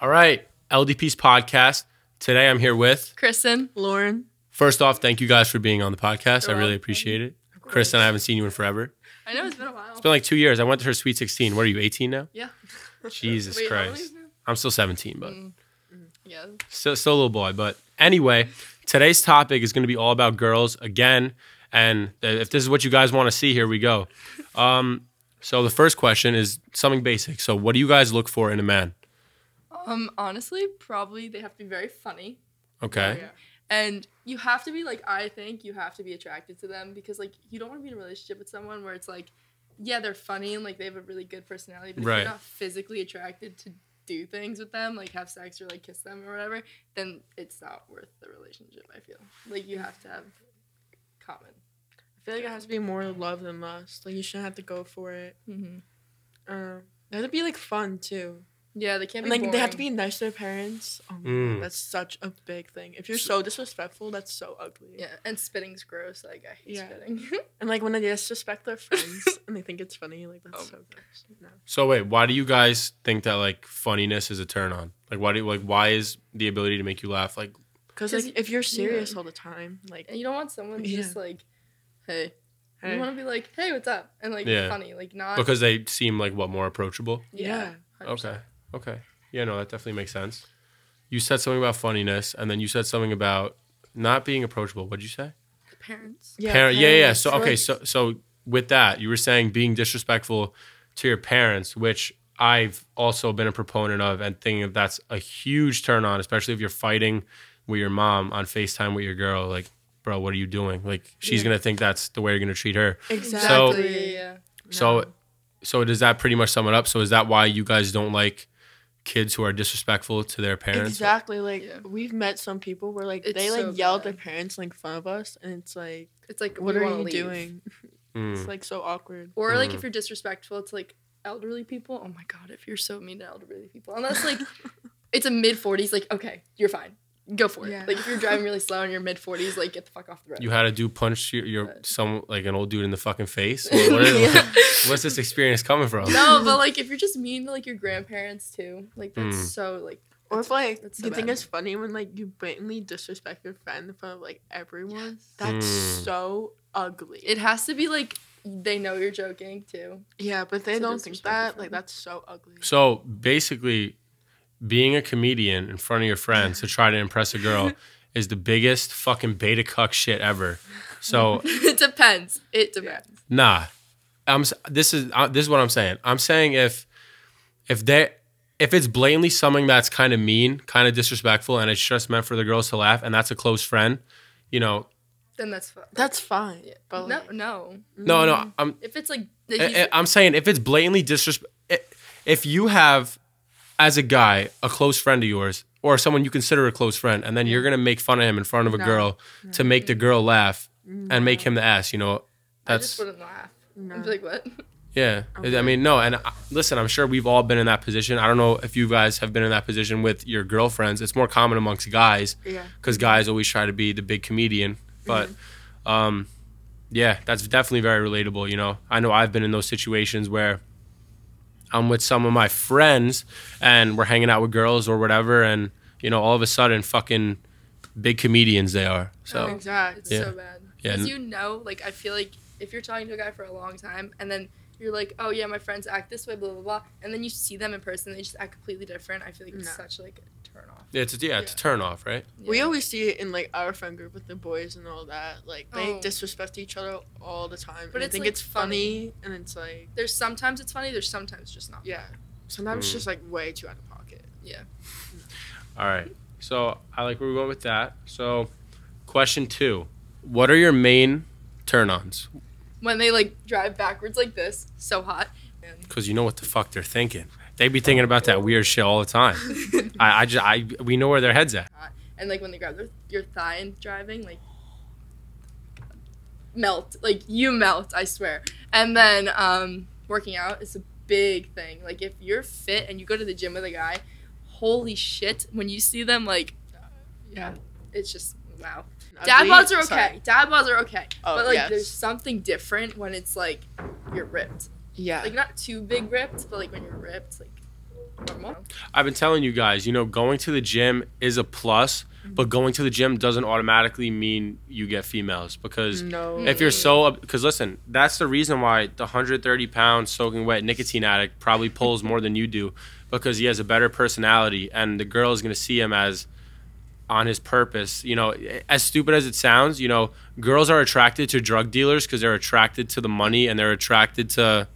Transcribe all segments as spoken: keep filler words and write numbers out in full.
All right, L D P's podcast. Today I'm here with... Kristen. Lauren. First off, thank you guys for being on the podcast. You're I really welcome. Appreciate it. Kristen, I haven't seen you in forever. I know, it's been a while. It's been like two years. I went to her Sweet sixteen. What are you, eighteen now? Yeah. Jesus Wait, Christ. I'm still seventeen, but... Mm-hmm. Yeah. Still, still a little boy, but... Anyway, today's topic is going to be all about girls again. And if this is what you guys want to see, here we go. Um, so the first question is something basic. So what do you guys look for in a man? Um, honestly, probably they have to be very funny. Okay. Oh, yeah. And you have to be, like, I think you have to be attracted to them because, like, you don't want to be in a relationship with someone where it's, like, yeah, they're funny and, like, they have a really good personality, but right. if you're not physically attracted to do things with them, like have sex or, like, kiss them or whatever, then it's not worth the relationship, I feel. Like, you have to have common. I feel like it has to be more love than lust. Like, you shouldn't have to go for it. Mm-hmm. Uh, they have to be, like, fun, too. Yeah, they can't be and, like, boring. They have to be nice to their parents. Oh, mm. That's such a big thing. If you're so disrespectful, that's so ugly. Yeah, and spitting's gross. Like, I hate yeah. spitting. And, like, when they disrespect their friends and they think it's funny, like, that's oh. so gross. No. So, wait, why do you guys think that, like, funniness is a turn-on? Like, why do you, like, why is the ability to make you laugh, like... Because, like, if you're serious yeah. all the time, like... And you don't want someone yeah. just, like, hey... hey. You want to be like, hey, what's up? And, like, yeah. funny. Like, not... Because they seem, like, what, more approachable? Yeah. yeah. Okay. Okay. Yeah, no, that definitely makes sense. You said something about funniness, and then you said something about not being approachable. What'd you say? The parents. Yeah, Par- parents. Yeah, yeah. So, okay, so so with that, you were saying being disrespectful to your parents, which I've also been a proponent of and thinking that's a huge turn-on, especially if you're fighting with your mom on FaceTime with your girl. Like, bro, what are you doing? Like, she's yeah. going to think that's the way you're going to treat her. Exactly. So, yeah. so, so does that pretty much sum it up? So is that why you guys don't like... kids who are disrespectful to their parents? Exactly. Like, yeah. we've met some people where, like, it's they, like, so yell at their parents, like, fun of us, and it's, like, it's like what are you leave. doing? Mm. It's, like, so awkward. Or, like, mm. if you're disrespectful, it's, like, elderly people. Oh, my God, if you're so mean to elderly people. Unless, like, it's a mid-forties, like, okay, you're fine. Go for it. Yeah. Like, if you're driving really slow and you're mid-forties, like, get the fuck off the road. You had a dude punch your, your some, like, an old dude in the fucking face? What, what are, yeah. like, what's this experience coming from? No, but, like, if you're just mean to, like, your grandparents, too, like, that's mm. so, like... Or if, like, so you bad. think it's funny when, like, you blatantly disrespect your friend in front of, like, everyone. Yes. That's mm. so ugly. It has to be, like, they know you're joking, too. Yeah, but they so don't think that. Like, that's so ugly. So, basically... being a comedian in front of your friends to try to impress a girl is the biggest fucking beta cuck shit ever. So it depends. It depends. Nah, I'm. This is uh, this is what I'm saying. I'm saying if if they if it's blatantly something that's kind of mean, kind of disrespectful, and it's just meant for the girls to laugh, and that's a close friend, you know. Then that's fine. That's fine. Yeah, but no, like, no, no, no. I'm if it's like I, I, I'm saying if it's blatantly disrespect, if you have. As a guy, a close friend of yours, or someone you consider a close friend, and then you're going to make fun of him in front of a no. girl no. to make the girl laugh no. and make him the ass, you know? That's, I just wouldn't laugh. No. I'd be like, what? Yeah. Okay. I mean, no. And I, listen, I'm sure we've all been in that position. I don't know if you guys have been in that position with your girlfriends. It's more common amongst guys because yeah. guys always try to be the big comedian. But mm-hmm. um, yeah, that's definitely very relatable, you know? I know I've been in those situations where... I'm with some of my friends and we're hanging out with girls or whatever. And, you know, all of a sudden, fucking big comedians they are. So, oh, exactly. It's yeah. so bad. Yeah. Because you know, like, I feel like if you're talking to a guy for a long time and then you're like, oh, yeah, my friends act this way, blah, blah, blah. And then you see them in person, they just act completely different. I feel like it's no. such, like, a turn off. Yeah, it's a, yeah, yeah. it's a turn off, right? Yeah. We always see it in, like, our friend group with the boys and all that. Like, they oh. disrespect each other all the time. But I think like it's funny, funny, and it's, like... There's sometimes it's funny, there's sometimes just not. Yeah. Sometimes mm. it's just, like, way too out of pocket. Yeah. All right. So, I like where we're going with that. So, question two. What are your main turn-ons? When they, like, drive backwards like this, so hot. Because you know what the fuck they're thinking. They be thinking about that weird shit all the time. I, I just, I, we know where their head's at. And, like, when they grab their, your thigh and driving, like, melt. Like, you melt, I swear. And then um, working out is a big thing. Like, if you're fit and you go to the gym with a guy, holy shit, when you see them, like, yeah, it's just, wow. Dad bods are okay. Sorry. Dad bods are okay. Oh, but, like, yes. there's something different when it's, like, you're ripped. Yeah. Like, not too big ripped, but, like, when you're ripped, like, I've been telling you guys, you know, going to the gym is a plus, but going to the gym doesn't automatically mean you get females, because no. if you're so, because listen, that's the reason why the one hundred thirty pound soaking wet nicotine addict probably pulls more than you do, because he has a better personality and the girl is going to see him as on his purpose. You know, as stupid as it sounds, you know, girls are attracted to drug dealers because they're attracted to the money, and they're attracted to,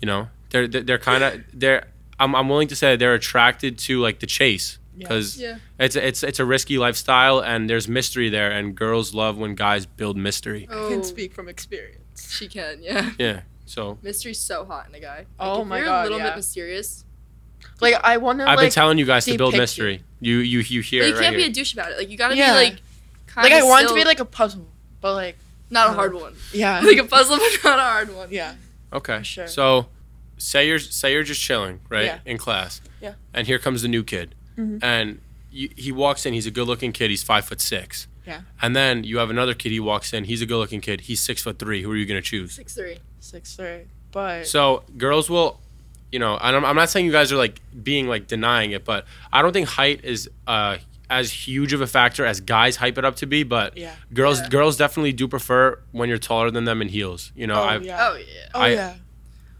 you know, they're they're kind of they're I'm I'm willing to say that they're attracted to like the chase. Because yeah. yeah. it's it's it's a risky lifestyle, and there's mystery there, and girls love when guys build mystery. Oh. I can speak from experience. She can, yeah. Yeah. So mystery's so hot in a guy. Like, oh if my you're god, a little yeah. bit mysterious. Like I wonder. I've like, been telling you guys to build mystery. You you you hear it. You can't right be here. a douche about it. Like you gotta yeah. be like. Kind like I want to be like a puzzle, but like not um, a hard one. Yeah. Like a puzzle, but not a hard one. Yeah. Okay. For sure. So, say you're say you're just chilling right yeah. in class. Yeah. And here comes the new kid. Mm-hmm. And you, he walks in. He's a good-looking kid. He's five foot six. Yeah. And then you have another kid. He walks in. He's a good-looking kid. He's six foot three. Who are you gonna choose? Six three. Six three. But so girls will, you know, and I'm, I'm not saying you guys are like being like denying it, but I don't think height is uh, as huge of a factor as guys hype it up to be. But yeah. girls, yeah. girls definitely do prefer when you're taller than them in heels. You know. Oh I've, yeah. Oh yeah. Oh I, yeah.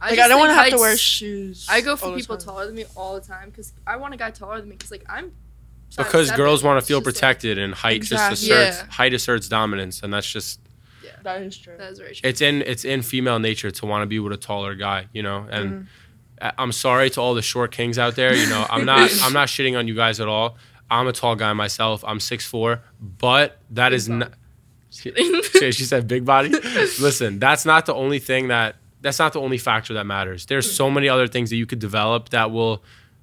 I like I don't want to have to wear shoes. I go for people taller than me all the time because I want a guy taller than me because like I'm. Because girls want to feel protected, and height just asserts height asserts dominance, and that's just. Yeah, that is true. That is very true. It's in it's in female nature to want to be with a taller guy, you know. And mm-hmm. I'm sorry to all the short kings out there. You know, I'm not I'm not shitting on you guys at all. I'm a tall guy myself. I'm six foot four, but that big is body. not. She, she said big body. Listen, that's not the only thing that. That's not the only factor that matters. There's so many other things that you could develop that will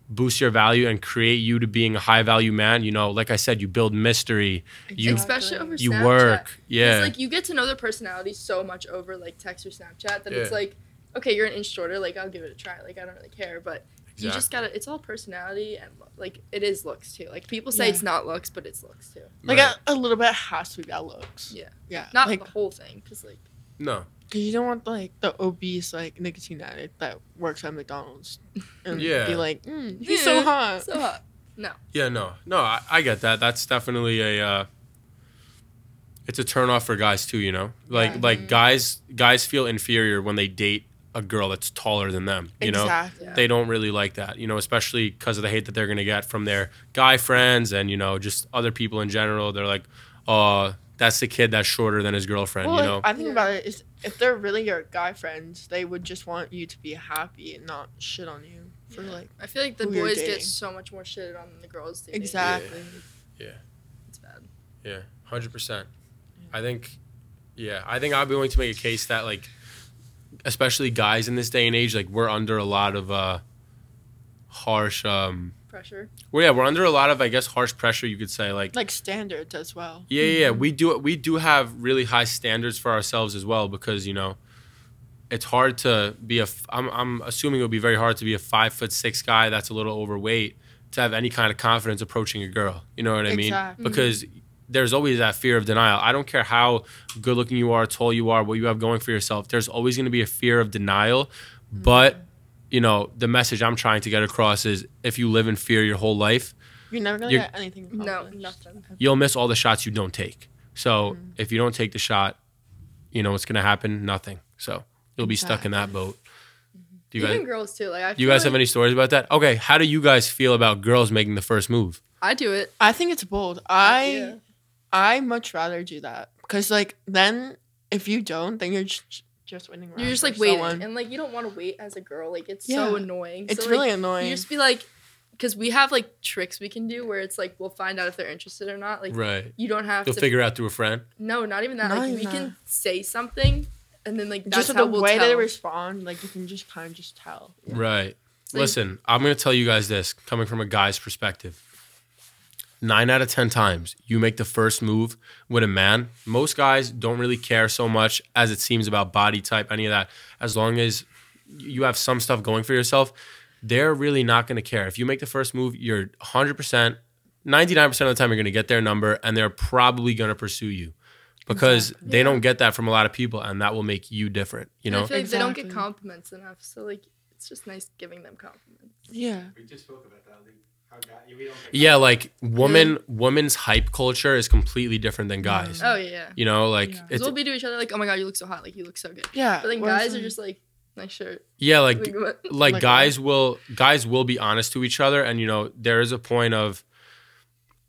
boost your value and create you to being a high value man. You know, like I said, you build mystery. You, Especially over Snapchat. You work. Yeah. It's like you get to know their personality so much over like text or Snapchat that yeah. it's like, okay, you're an inch shorter. Like I'll give it a try. Like I don't really care, but exactly. you just gotta, it's all personality and like it is looks too. Like people say yeah. it's not looks, but it's looks too. Like right. a, a little bit has to be about looks. Yeah. Yeah. Not like, the whole thing. Cause like. No. Because you don't want, like, the obese, like, nicotine addict that works at McDonald's and yeah. be like, mm, he's yeah, so hot. so hot. No. Yeah, no. No, I, I get that. That's definitely a, uh, it's a turnoff for guys, too, you know? Like, yeah. like guys guys feel inferior when they date a girl that's taller than them, you exactly. know? They don't really like that, you know, especially because of the hate that they're going to get from their guy friends and, you know, just other people in general. They're like, oh, that's the kid that's shorter than his girlfriend, well, you know? I think yeah. about it is if they're really your guy friends, they would just want you to be happy and not shit on you. For yeah. like, I feel like the boys get so much more shitted on than the girls do. Exactly. Yeah. yeah. It's bad. Yeah, one hundred percent. Yeah. I think, yeah, I think I'd be willing to make a case that, like, especially guys in this day and age, like, we're under a lot of uh, harsh... Um, pressure. Well, yeah, we're under a lot of, I guess, harsh pressure, you could say, like like standards as well. Yeah, yeah, mm-hmm. we do we do have really high standards for ourselves as well, because you know, it's hard to be a. I'm I'm assuming it would be very hard to be a five foot six guy that's a little overweight to have any kind of confidence approaching a girl. You know what I exactly. mean? Because mm-hmm. there's always that fear of denial. I don't care how good looking you are, tall you are, what you have going for yourself. There's always going to be a fear of denial, mm-hmm. but. You know, the message I'm trying to get across is if you live in fear your whole life, you're never going to get anything accomplished. No, nothing. You'll miss all the shots you don't take. So mm-hmm. if you don't take the shot, you know what's going to happen? Nothing. So you'll be exactly. stuck in that boat. Mm-hmm. Do you Even guys, girls too. Like, I do you guys like, have any stories about that? Okay, how do you guys feel about girls making the first move? I do it. I think it's bold. I, yeah. I much rather do that. Because, like, then if you don't, then you're just... Just winning you're just like waiting someone. And like you don't want to wait as a girl, like it's yeah. so annoying. It's so, really like, annoying. You just be like, because we have like tricks we can do where it's like we'll find out if they're interested or not. Like right. you don't have You'll to figure out through a friend. No, not even that. Not like even we that. can say something and then like that's just how the we'll way tell. They respond. Like you can just kind of just tell. Yeah. Right. Like, listen, I'm gonna tell you guys this coming from a guy's perspective. Nine out of ten times, you make the first move with a man. Most guys don't really care so much as it seems about body type, any of that. As long as you have some stuff going for yourself, they're really not going to care. If you make the first move, you're one hundred percent, ninety-nine percent of the time you're going to get their number, and they're probably going to pursue you because exactly. they yeah. don't get that from a lot of people, and that will make you different, you know? I feel like exactly. they don't get compliments enough, so like it's just nice giving them compliments. Yeah. We just spoke about that. Like, how guy, we don't yeah, guys. Like woman, mm. women's hype culture is completely different than guys. Oh, yeah. yeah. You know, like. Yeah. It's, we'll be to each other like, oh my God, you look so hot. Like, you look so good. Yeah. But then guys are just like, nice shirt. Yeah, like, like, like guys what? will guys will be honest to each other. And, you know, there is a point of,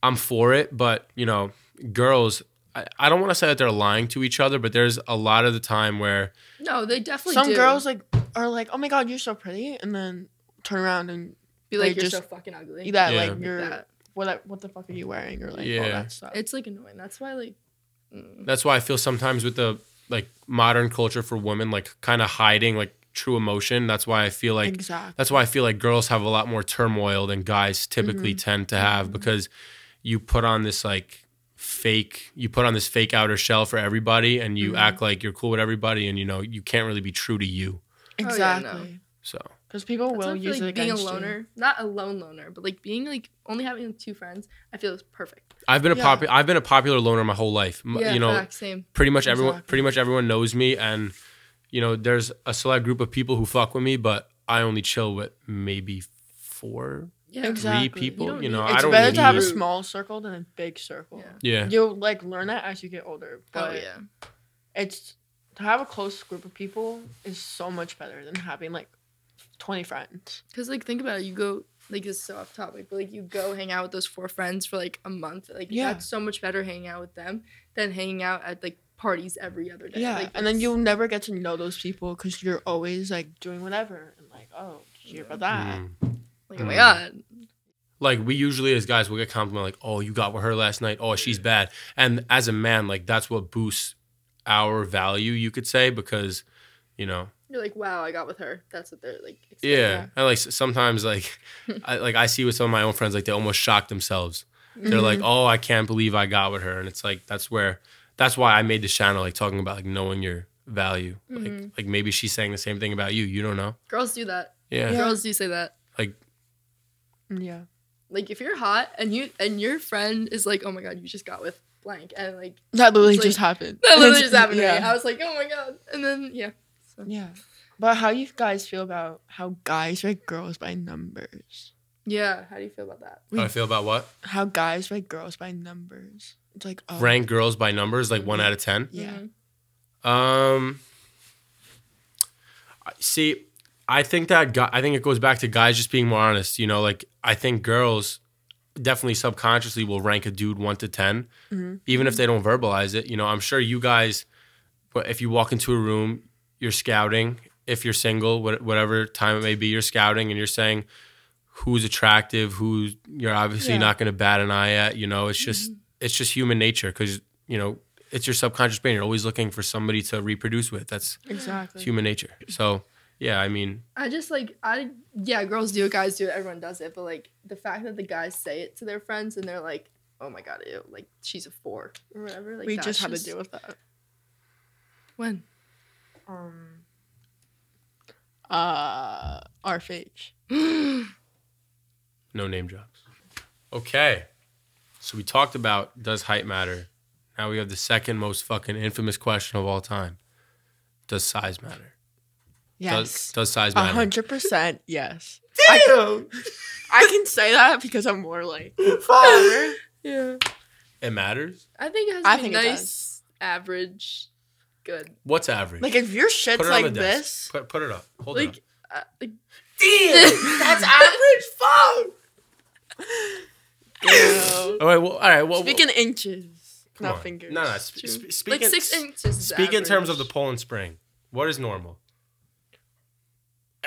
I'm for it, but, you know, girls, I, I don't want to say that they're lying to each other, but there's a lot of the time where... No, they definitely Some do. girls, like, are like, oh my God, you're so pretty, and then turn around and... Be like, like you're just, so fucking ugly. That, yeah. like, you're... That. What, what the fuck are you wearing? Or, like, yeah. all that stuff. It's, like, annoying. That's why, like... Mm. That's why I feel sometimes with the, like, modern culture for women, like, kind of hiding, like, true emotion. That's why I feel like... Exactly. That's why I feel like girls have a lot more turmoil than guys typically mm-hmm. tend to have, mm-hmm. because... You put on this like fake, you put on this fake outer shell for everybody, and you mm-hmm. act like you're cool with everybody, and you know you can't really be true to you. Exactly. Oh, yeah, no. So because people That's will use like it being against a loner, you. Not a lone loner, but like being like only having like, two friends. I feel is perfect. I've been a yeah. pop, I've been a popular loner my whole life. Yeah, you know, fact, same. Pretty much exactly. everyone, pretty much everyone knows me, and you know, there's a select group of people who fuck with me, but I only chill with maybe four. Yeah, exactly. Three people, you, you know. It's I don't better need to have you. a small circle than a big circle. Yeah. yeah. You'll like learn that as you get older. But oh yeah. It's to have a close group of people is so much better than having like twenty friends. Because like think about it, you go like this is so off topic, but like you go hang out with those four friends for like a month. Like yeah. It's so much better hanging out with them than hanging out at like parties every other day. Yeah. Like, and then you'll never get to know those people because you're always like doing whatever and like oh did you hear about that. Mm. Like, oh my God. Like, we usually as guys will get complimented, like, oh, you got with her last night. Oh, she's bad. And as a man, like, that's what boosts our value, you could say, because, you know. You're like, wow, I got with her. That's what they're, like, excited. Yeah. And, like, sometimes, like, I, like, I see with some of my own friends, like, they almost shock themselves. They're mm-hmm. like, oh, I can't believe I got with her. And it's, like, that's where, that's why I made this channel, like, talking about, like, knowing your value. Mm-hmm. Like, like, maybe she's saying the same thing about you. You don't know. Girls do that. Yeah. yeah. Girls do say that. Like. Yeah. Like if you're hot and you and your friend is like, oh my God, you just got with blank and like that literally just like, happened. That literally just happened yeah. to me. I was like, oh my God. And then yeah. So. Yeah. But how you guys feel about how guys rate girls by numbers? Yeah. How do you feel about that? How do I feel about what? How guys rate girls by numbers. It's like oh. rank girls by numbers, like one out of ten. Yeah. Mm-hmm. Um see. I think that guy, I think it goes back to guys just being more honest. You know, like I think girls definitely subconsciously will rank a dude one to ten, mm-hmm. even if they don't verbalize it. You know, I'm sure you guys, if you walk into a room, you're scouting. If you're single, whatever time it may be, you're scouting and you're saying who's attractive, who you're obviously yeah. not going to bat an eye at. You know, it's just mm-hmm. it's just human nature because you know it's your subconscious brain. You're always looking for somebody to reproduce with. That's exactly human nature. So. Yeah, I mean... I just, like, I... Yeah, girls do it, guys do it, everyone does it. But, like, the fact that the guys say it to their friends and they're like, oh, my God, ew, like, she's a four or whatever. Like, we just had to deal with that. When? Um... Uh... R F H. No name drops. Okay. So we talked about, does height matter? Now we have the second most fucking infamous question of all time. Does size matter? Yes. Does, does size matter? one hundred percent yes. Damn! I, I can say that because I'm more like... Father. Yeah. It matters? I think it has I to be nice, average, good. What's average? Like if your shit's like this... Put, put it up. Hold like, it up. Uh, like, damn! That's average? Fuck! Damn. All right, well... All right, well Speaking well, inches, not on. fingers. No, no. Sp- sp- speak like in, six inches Speak average. In terms of the Poland Spring. What is normal?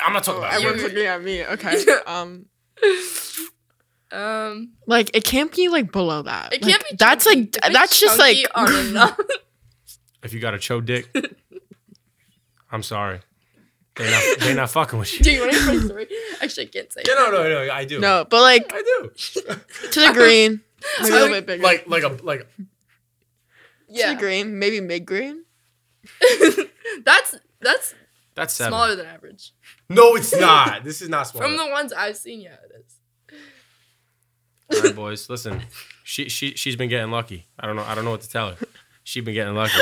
I'm not talking oh, about you. Everyone's looking at me. Okay. um, um, like it can't be like below that. It like, can't be. That's chunky. like if that's just like. If you got a cho dick, I'm sorry. They're not. They're not fucking with you. Do you want to hear my story? Actually, I can't say. Yeah, no, no, no. I do. No, but like I do. To the green, maybe a little bit bigger. Like like a like. A, yeah. To the green, maybe mid green. that's that's. That's seven. Smaller than average. No, it's not. This is not smaller. From the ones I've seen, yeah, it is. All right, boys, listen. She she she's been getting lucky. I don't know. I don't know what to tell her. She's been getting lucky.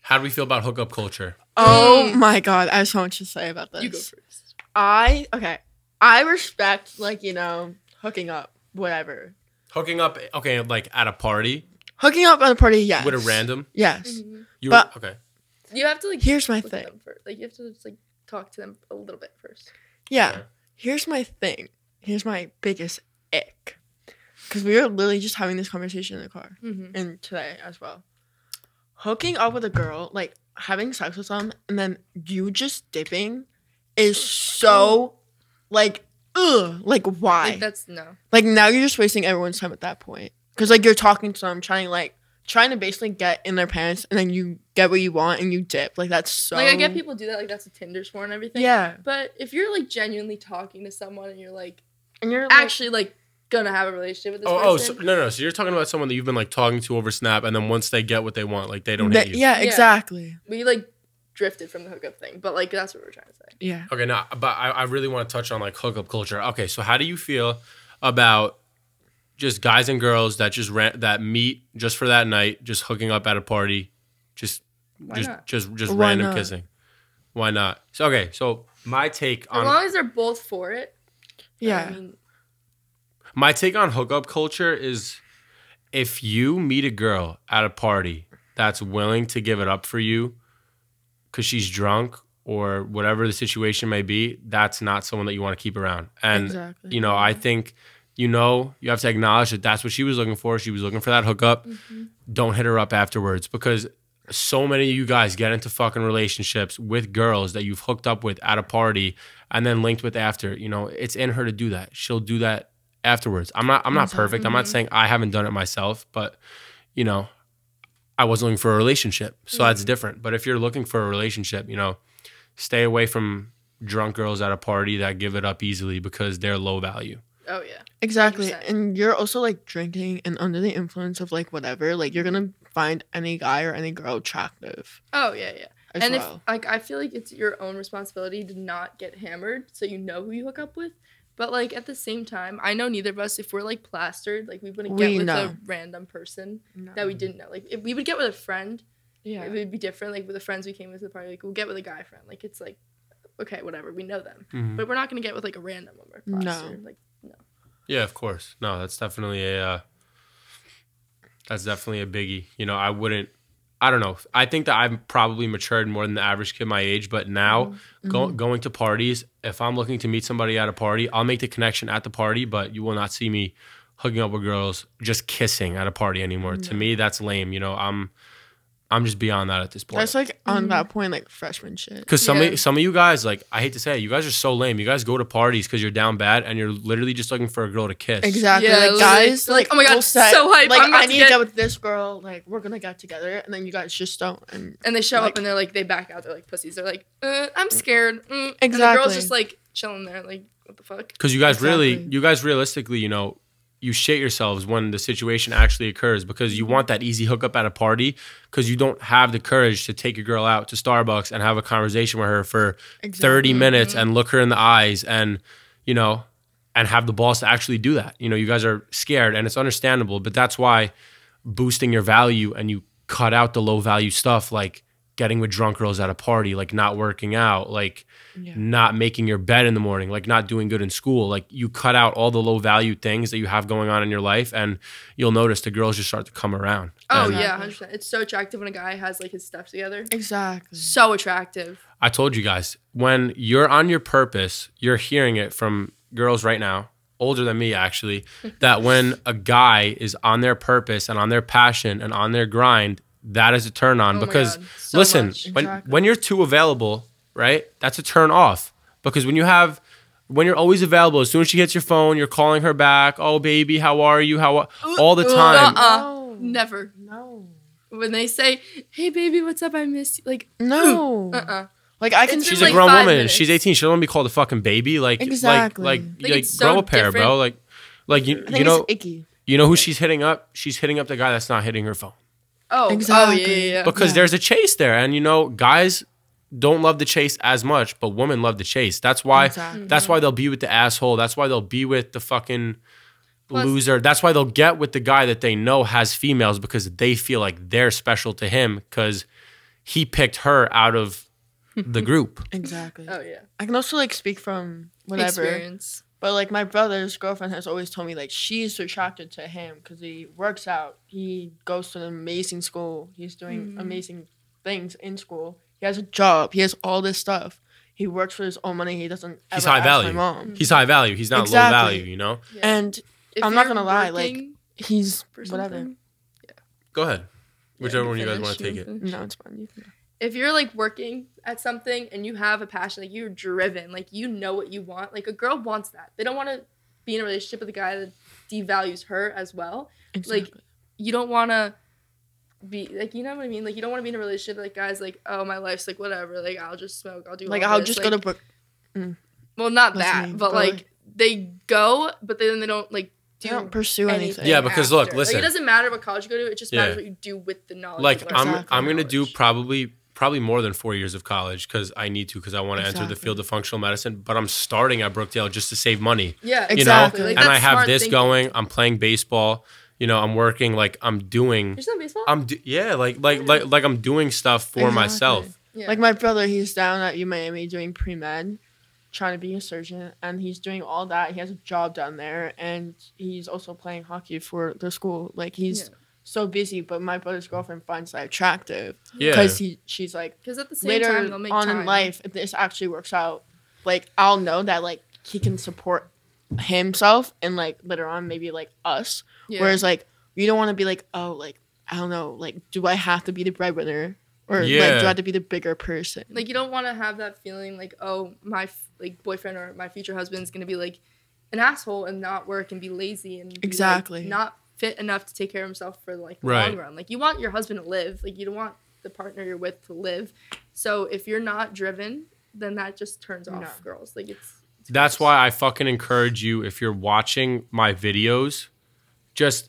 How do we feel about hookup culture? Oh my God, I have so much to say about this. You go first. I okay. I respect, like, you know, hooking up, whatever. Hooking up, okay, like at a party? Hooking up at a party, yes. With a random? Yes. Mm-hmm. You were, but, okay. You have to, like, here's my thing. Like, you have to just, like, talk to them a little bit first. Yeah. yeah. Here's my thing. Here's my biggest ick. Because we were literally just having this conversation in the car. Mm-hmm. And today as well. Hooking up with a girl, like, having sex with them, and then you just dipping is so... Like, ugh, like, why? Like, that's, no. Like, now you're just wasting everyone's time at that point. Because, like, you're talking to them, trying, like, trying to basically get in their pants, and then you get what you want, and you dip. Like, that's so... Like, I get people do that. Like, that's a Tinder score and everything. Yeah. But if you're, like, genuinely talking to someone, and you're, like, and you're like, actually, like, gonna have a relationship with this oh, person. Oh, so, no, no. So you're talking about someone that you've been, like, talking to over Snap, and then once they get what they want, like, they don't that, hit you. Yeah, exactly. Yeah. We, like... drifted from the hookup thing, but like that's what we're trying to say. Yeah. Okay, now, but I, I really want to touch on like hookup culture. Okay, so how do you feel about just guys and girls that just ran, that meet just for that night, just hooking up at a party, just Why just, not? just just Why random not? kissing? Why not? So okay, so my take on as long as they're both for it. Yeah. I mean, my take on hookup culture is if you meet a girl at a party that's willing to give it up for you. Because she's drunk or whatever the situation may be, that's not someone that you want to keep around. And, exactly. you know, I think, you know, you have to acknowledge that that's what she was looking for. She was looking for that hookup. Mm-hmm. Don't hit her up afterwards because so many of you guys get into fucking relationships with girls that you've hooked up with at a party and then linked with after. You know, it's in her to do that. She'll do that afterwards. I'm not, I'm not exactly. perfect. I'm not saying I haven't done it myself, but, you know. I wasn't looking for a relationship, so yeah. that's different. But if you're looking for a relationship, you know, stay away from drunk girls at a party that give it up easily because they're low value. Oh, yeah. Exactly. one hundred percent. And you're also, like, drinking and under the influence of, like, whatever. Like, you're going to find any guy or any girl attractive. Oh, yeah, yeah. And well. if, like, I feel like it's your own responsibility to not get hammered so you know who you hook up with. But, like, at the same time, I know neither of us, if we're, like, plastered, like, we wouldn't get we with know. a random person no. that we didn't know. Like, if we would get with a friend, yeah, it would be different. Like, with the friends we came with the party, like, we'll get with a guy friend. Like, it's, like, okay, whatever. We know them. Mm-hmm. But we're not going to get with, like, a random one. We're plastered. No. Like, no. Yeah, of course. No, that's definitely a, uh, that's definitely a biggie. You know, I wouldn't. I don't know. I think that I've probably matured more than the average kid my age. But now mm-hmm. go, going to parties, if I'm looking to meet somebody at a party, I'll make the connection at the party. But you will not see me hooking up with girls just kissing at a party anymore. Mm-hmm. To me, that's lame. You know, I'm I'm just beyond that at this point. That's like on mm-hmm. that point, like freshman shit. Because some, yeah. some of you guys, like I hate to say it, you guys are so lame. You guys go to parties because you're down bad and you're literally just looking for a girl to kiss. Exactly. Yeah, like guys, like, oh my God, so hype. Like, I'm I need to get-, get with this girl. Like, we're going to get together. And then you guys just don't. And, and they show like, up and they're like, they back out. They're like pussies. They're like, uh, I'm scared. Mm. Exactly. And the girl's just like chilling there. Like, what the fuck? Because you guys exactly. really, you guys realistically, you know, you shit yourselves when the situation actually occurs because you want that easy hookup at a party because you don't have the courage to take your girl out to Starbucks and have a conversation with her for exactly. thirty minutes and look her in the eyes and, you know, and have the balls to actually do that. You know, you guys are scared and it's understandable, but that's why boosting your value and you cut out the low value stuff like getting with drunk girls at a party, like not working out, like yeah. not making your bed in the morning, like not doing good in school. Like you cut out all the low value things that you have going on in your life and you'll notice the girls just start to come around. Oh and yeah, one hundred percent. It's so attractive when a guy has like his stuff together. Exactly. So attractive. I told you guys, when you're on your purpose, you're hearing it from girls right now, older than me actually, that when a guy is on their purpose and on their passion and on their grind, that is a turn on oh because so listen, exactly. when when you're too available, right? That's a turn off because when you have, when you're always available, as soon as she hits your phone, you're calling her back. Oh baby, how are you? How are, ooh, all the time? Uh-uh. No. Never. No. When they say, "Hey baby, what's up? I missed you." Like no. Uh uh-uh. uh. Like I can. It's she's a like grown woman. Minutes. She's eighteen. She don't want to be called a fucking baby. Like exactly. Like like, like, like so grow a pair, bro. Like like you I think you know it's icky. You know who she's hitting up? She's hitting up the guy that's not hitting her phone. Oh, exactly. oh yeah, yeah, yeah. Because yeah. there's a chase there. And, you know, guys don't love the chase as much, but women love the chase. That's why exactly. That's why they'll be with the asshole. That's why they'll be with the fucking Plus, loser. That's why they'll get with the guy that they know has females because they feel like they're special to him because he picked her out of the group. Exactly. Oh, yeah. I can also, like, speak from whatever. Experience. But, like, my brother's girlfriend has always told me, like, she's attracted to him because he works out. He goes to an amazing school. He's doing mm. amazing things in school. He has a job. He has all this stuff. He works for his own money. He doesn't ever He's high ask value. my mom. He's high value. He's not exactly. low value, you know? Yeah. And if I'm not going to lie, like, he's whatever. Yeah. Go ahead. Whichever yeah, one you guys want to take it. No, it's fine. You can go. If you're, like, working at something and you have a passion, like, you're driven, like, you know what you want. Like, a girl wants that. They don't want to be in a relationship with a guy that devalues her as well. Exactly. Like, you don't want to be, like, you know what I mean? Like, you don't want to be in a relationship with, like, guys, like, oh, my life's, like, whatever. Like, I'll just smoke. I'll do Like, I'll this. just like, go to Brook. Mm. Well, not That's that. Me, but, probably. like, they go, but then they don't, like, You don't pursue anything. anything yeah, because after. look, listen. Like, it doesn't matter what college you go to. It just matters yeah. what you do with the knowledge. Like, I'm exactly. I'm going to do probably probably more than four years of college because I need to because I want to exactly. enter the field of functional medicine. But I'm starting at Brookdale just to save money. Yeah, you exactly. know? Like, and I have this thinking. going. I'm playing baseball. You know, I'm working. Like, I'm doing. You're still baseball? I'm do- yeah, like like, yeah. like like I'm doing stuff for exactly. myself. Yeah. Like, my brother, he's down at U Miami doing pre-med, trying to be a surgeon, and he's doing all that. He has a job down there, and he's also playing hockey for the school. Like, he's yeah. so busy, but my brother's girlfriend finds that attractive. Yeah. Because he, she's like, because at the same later time, they'll make on time. in life, if this actually works out, like, I'll know that, like, he can support himself and, like, later on, maybe, like, us. Yeah. Whereas, like, you don't want to be like, oh, like, I don't know, like, do I have to be the breadwinner? Or, yeah. like, do I have to be the bigger person? Like, you don't want to have that feeling like, oh, my, f- like, boyfriend or my future husband's going to be, like, an asshole and not work and be lazy and exactly. be, like, not fit enough to take care of himself for, like, the right. long run. Like, you want your husband to live. Like, you don't want the partner you're with to live. So if you're not driven, then that just turns off no. girls. Like, it's, it's That's gross. why I fucking encourage you, if you're watching my videos, just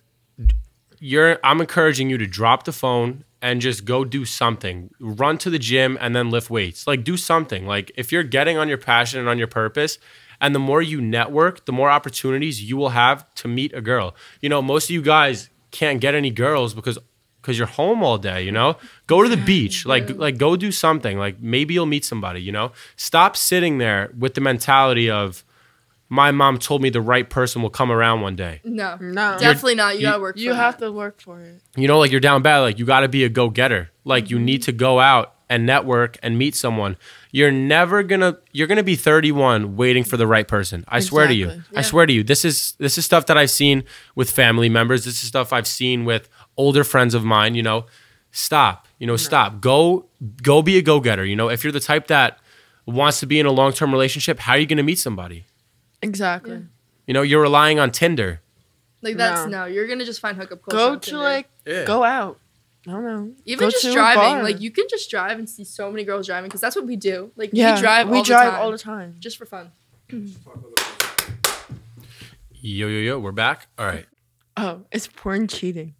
you're I'm encouraging you to drop the phone and just go do something. Run to the gym and then lift weights. Like, do something. Like, if you're getting on your passion and on your purpose, and the more you network, the more opportunities you will have to meet a girl. You know, most of you guys can't get any girls because because you're home all day, you know? Go to the beach. Like, like go do something. Like, maybe you'll meet somebody, you know? Stop sitting there with the mentality of, my mom told me the right person will come around one day. No, no, you're, definitely not. You, you gotta work. You for have that. to work for it. You know, like, you're down bad. Like, you gotta be a go-getter. Like, mm-hmm. you need to go out and network and meet someone. You're never gonna. You're gonna be thirty-one waiting for the right person. I exactly. swear to you. Yeah. I swear to you. This is this is stuff that I've seen with family members. This is stuff I've seen with older friends of mine. You know, stop. You know, no. stop. Go, go be a go-getter. You know, if you're the type that wants to be in a long-term relationship, how are you gonna meet somebody? Exactly. Yeah. You know, you're relying on Tinder. Like, that's no. no you're going to just find hookup culture. Go to, Tinder. like, yeah. go out. I don't know. Even go just driving. Like, you can just drive and see so many girls driving because that's what we do. Like, yeah, we drive we all drive the time. all the time. Just for fun. Yo, yo, yo. We're back. All right. Oh, it's porn cheating.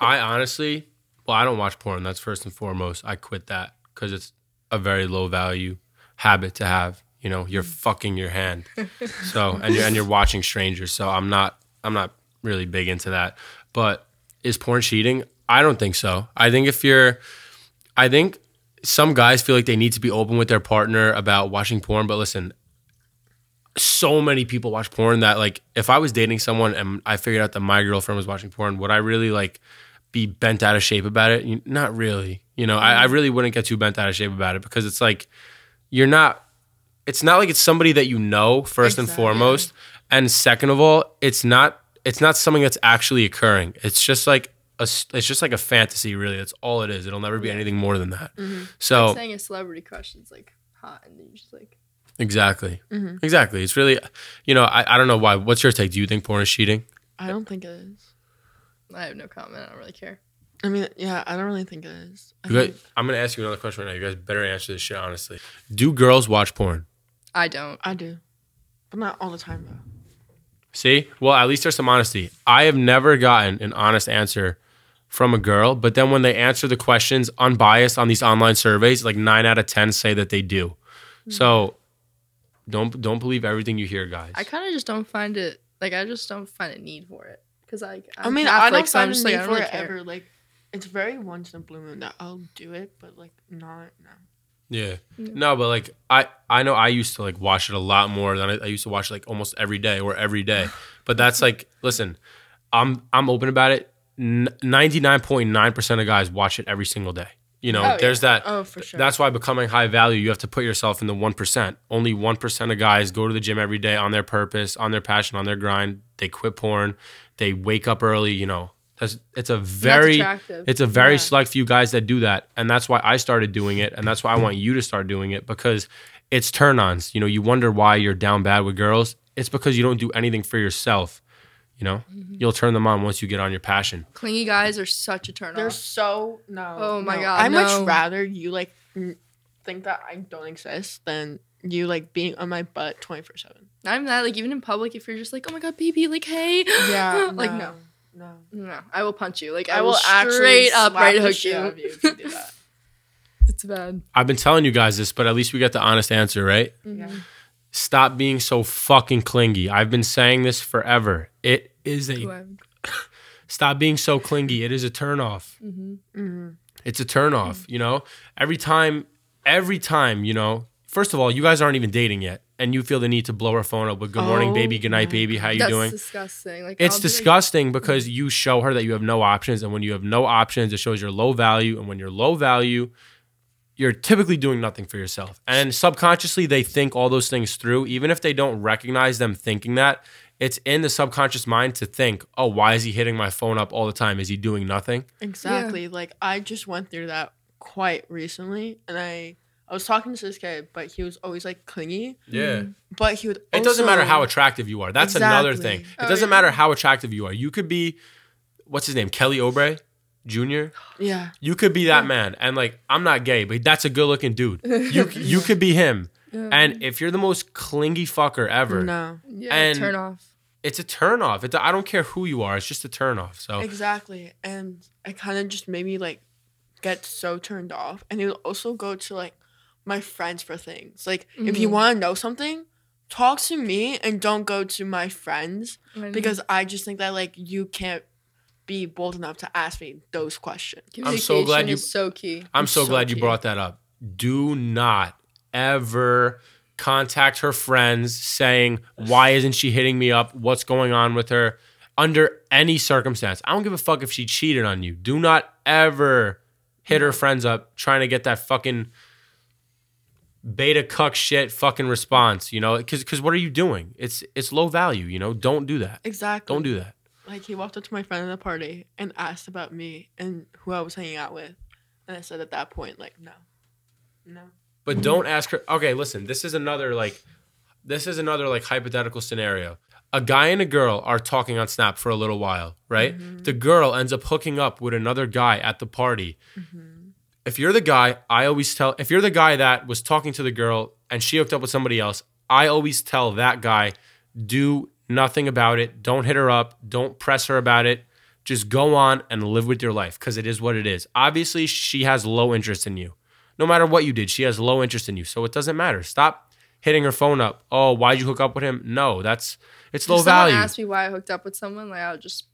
I honestly, well, I don't watch porn. That's first and foremost. I quit that because it's a very low value habit to have. You know, you're fucking your hand, so and you're and you're watching strangers. So I'm not I'm not really big into that. But is porn cheating? I don't think so. I think if you're, I think some guys feel like they need to be open with their partner about watching porn. But listen, so many people watch porn that, like, if I was dating someone and I figured out that my girlfriend was watching porn, would I really, like, be bent out of shape about it? Not really. You know, I, I really wouldn't get too bent out of shape about it because it's like you're not. It's not like it's somebody that you know, first exactly. and foremost. And second of all, it's not it's not something that's actually occurring. It's just like a, it's just like a fantasy, really. That's all it is. It'll never be yeah. anything more than that. Mm-hmm. So, like, saying a celebrity crush is, like, hot, and then you're just like... Exactly. Mm-hmm. Exactly. It's really, you know, I, I don't know why. What's your take? Do you think porn is cheating? I don't think it is. I have no comment. I don't really care. I mean, yeah, I don't really think it is. I guys, think... I'm going to ask you another question right now. You guys better answer this shit, honestly. Do girls watch porn? I don't. I do. But not all the time, though. See? Well, at least there's some honesty. I have never gotten an honest answer from a girl, but then when they answer the questions unbiased on these online surveys, like nine out of ten say that they do. Mm-hmm. So don't don't believe everything you hear, guys. I kind of just don't find it, like, I just don't find a need for it. Because, like, I'm I mean, Catholic, I don't so find I'm just, a need like, for really it care. ever. Like, it's very once in a blue moon that I'll do it, but, like, not now. Yeah. yeah. No, but like I, I know I used to like watch it a lot more than I, I used to watch it like almost every day or every day. But that's like, listen, I'm I'm open about it. ninety-nine point nine percent of guys watch it every single day. You know, oh, there's yeah. that. Oh, for sure. That's why becoming high value, you have to put yourself in the one percent. Only one percent of guys go to the gym every day on their purpose, on their passion, on their grind. They quit porn. They wake up early, you know. That's, it's a very it's a very yeah. select few guys that do that. And that's why I started doing it. And that's why I want you to start doing it, because it's turn-ons. You know, you wonder why you're down bad with girls. It's because you don't do anything for yourself. You know, mm-hmm. you'll turn them on once you get on your passion. Clingy guys are such a turn-off. They're so, no. Oh my no. God, I'd no. much rather you like think that I don't exist than you like being on my butt twenty-four seven. I'm that, like even in public, if you're just like, oh my God, baby, like, hey. Yeah. like, no. No. No, I will punch you. Like I, I will straight up right hook you. you if you do that. It's bad. I've been telling you guys this, but at least we got the honest answer, right? Yeah. Stop being so fucking clingy. I've been saying this forever. It is a stop being so clingy. It is a turnoff. Mm-hmm. Mm-hmm. It's a turnoff. Mm-hmm. You know, every time, every time, you know. First of all, you guys aren't even dating yet, and you feel the need to blow her phone up with "Good morning, oh, baby," "Good night, baby," "How you that's doing?" That's disgusting. Like, it's I'll disgusting be like- because you show her that you have no options, and when you have no options, it shows your low value, and when you're low value, you're typically doing nothing for yourself. And subconsciously, they think all those things through, even if they don't recognize them thinking that. It's in the subconscious mind to think, "Oh, why is he hitting my phone up all the time? Is he doing nothing?" Exactly. Yeah. Like I just went through that quite recently, and I. I was talking to this kid, but he was always like clingy. Yeah. But he would also, it doesn't matter how attractive you are. That's exactly. another thing. It oh, doesn't yeah. matter how attractive you are. You could be, what's his name? Kelly Oubre Junior Yeah. You could be that yeah. man. And like, I'm not gay, but that's a good looking dude. You you could be him. Yeah. And if you're the most clingy fucker ever. No. Yeah, and turn off. It's a turn off. It's a, I don't care who you are. It's just a turn off. So. Exactly. And it kind of just made me like get so turned off. And it would also go to like, my friends for things. Like, mm-hmm. if you want to know something, talk to me and don't go to my friends mm-hmm. because I just think that, like, you can't be bold enough to ask me those questions. I'm so glad you, so key. I'm so, so glad key. you brought that up. Do not ever contact her friends saying, why isn't she hitting me up? What's going on with her? Under any circumstance. I don't give a fuck if she cheated on you. Do not ever hit her friends up trying to get that fucking beta cuck shit fucking response, you know, because because what are you doing? It's it's low value, you know. Don't do that. Exactly. Don't do that. Like he walked up to my friend at the party and asked about me and who I was hanging out with, and I said at that point, like, no, no. But don't ask her. Okay, listen. This is another like, this is another like hypothetical scenario. A guy and a girl are talking on Snap for a little while, right? Mm-hmm. The girl ends up hooking up with another guy at the party. Mm-hmm. If you're the guy, I always tell, if you're the guy that was talking to the girl and she hooked up with somebody else, I always tell that guy, do nothing about it. Don't hit her up. Don't press her about it. Just go on and live with your life because it is what it is. Obviously, she has low interest in you. No matter what you did, she has low interest in you. So it doesn't matter. Stop hitting her phone up. Oh, why'd you hook up with him? No, that's, it's low value. If someone asked me why I hooked up with someone, like I'll just,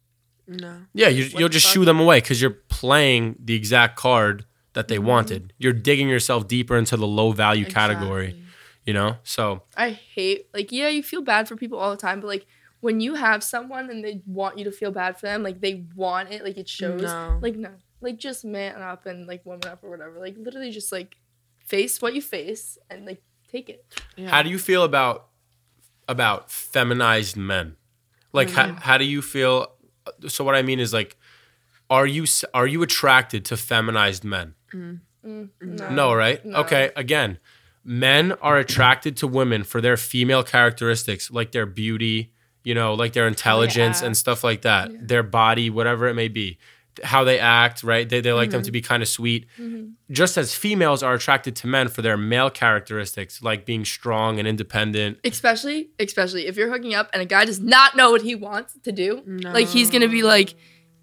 no. Yeah, you, you'll just shoo them away because you're playing the exact card that they mm-hmm. wanted. You're digging yourself deeper into the low value exactly. category, you know? So I hate, like, yeah, you feel bad for people all the time, but like when you have someone and they want you to feel bad for them, like they want it, like it shows. No. Like, no, like just man up and like woman up or whatever. Like literally just like face what you face and like take it. Yeah. How do you feel about, about feminized men? Like mm-hmm. how, how do you feel? So what I mean is like, are you, are you attracted to feminized men? Mm. Mm, no. no, right? No. Okay, again, men are attracted to women for their female characteristics, like their beauty, you know, like their intelligence and stuff like that, yeah. their body, whatever it may be, how they act, right? They they like mm-hmm. them to be kind of sweet. Mm-hmm. Just as females are attracted to men for their male characteristics, like being strong and independent. Especially, especially if you're hooking up and a guy does not know what he wants to do, no. like he's going to be like,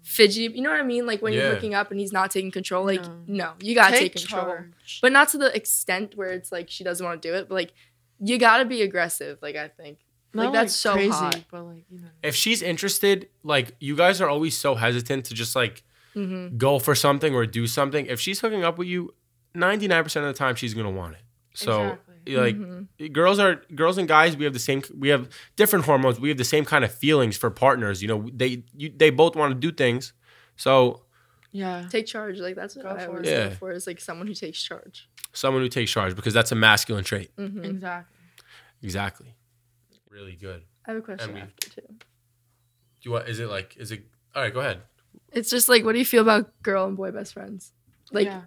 fidgety, you know what I mean? Like when yeah. you're hooking up and he's not taking control, like no, no you gotta take, take control, charge. But not to the extent where it's like she doesn't want to do it. But like you gotta be aggressive. Like I think, not like that's like so crazy, hot. But like, you know. If she's interested, like you guys are always so hesitant to just like mm-hmm. go for something or do something. If she's hooking up with you, ninety-nine percent of the time she's going to want it. So exactly. like mm-hmm. girls are girls and guys, we have the same, we have different hormones. We have the same kind of feelings for partners. You know, they you, they both want to do things. So yeah, take charge. Like that's what Go I was yeah. looking for. It's like someone who takes charge. Someone who takes charge, because that's a masculine trait. Mm-hmm. Exactly. Exactly. Really good. I have a question we, after too. Do you want? Is it like? Is it? All right, go ahead. It's just like, what do you feel about girl and boy best friends? Like, yeah.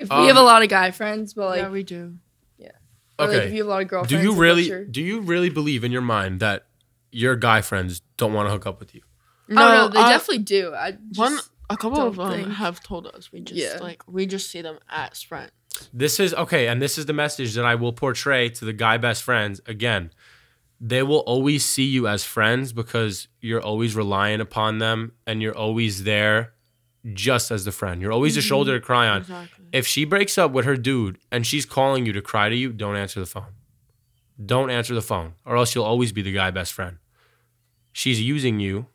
if um, we have a lot of guy friends, but like, yeah, we do. Yeah. Or okay. Like if you have a lot of girlfriends, do you really? Sure. Do you really believe in your mind that your guy friends don't want to hook up with you? No, oh, no, they uh, definitely do. I just one, a couple of them think. have told us we just yeah. like we just see them as friends. This is okay, and this is the message that I will portray to the guy best friends again. They will always see you as friends because you're always relying upon them and you're always there just as the friend. You're always mm-hmm. a shoulder to cry on. Exactly. If she breaks up with her dude and she's calling you to cry to you, don't answer the phone. Don't answer the phone, or else you'll always be the guy best friend. She's using you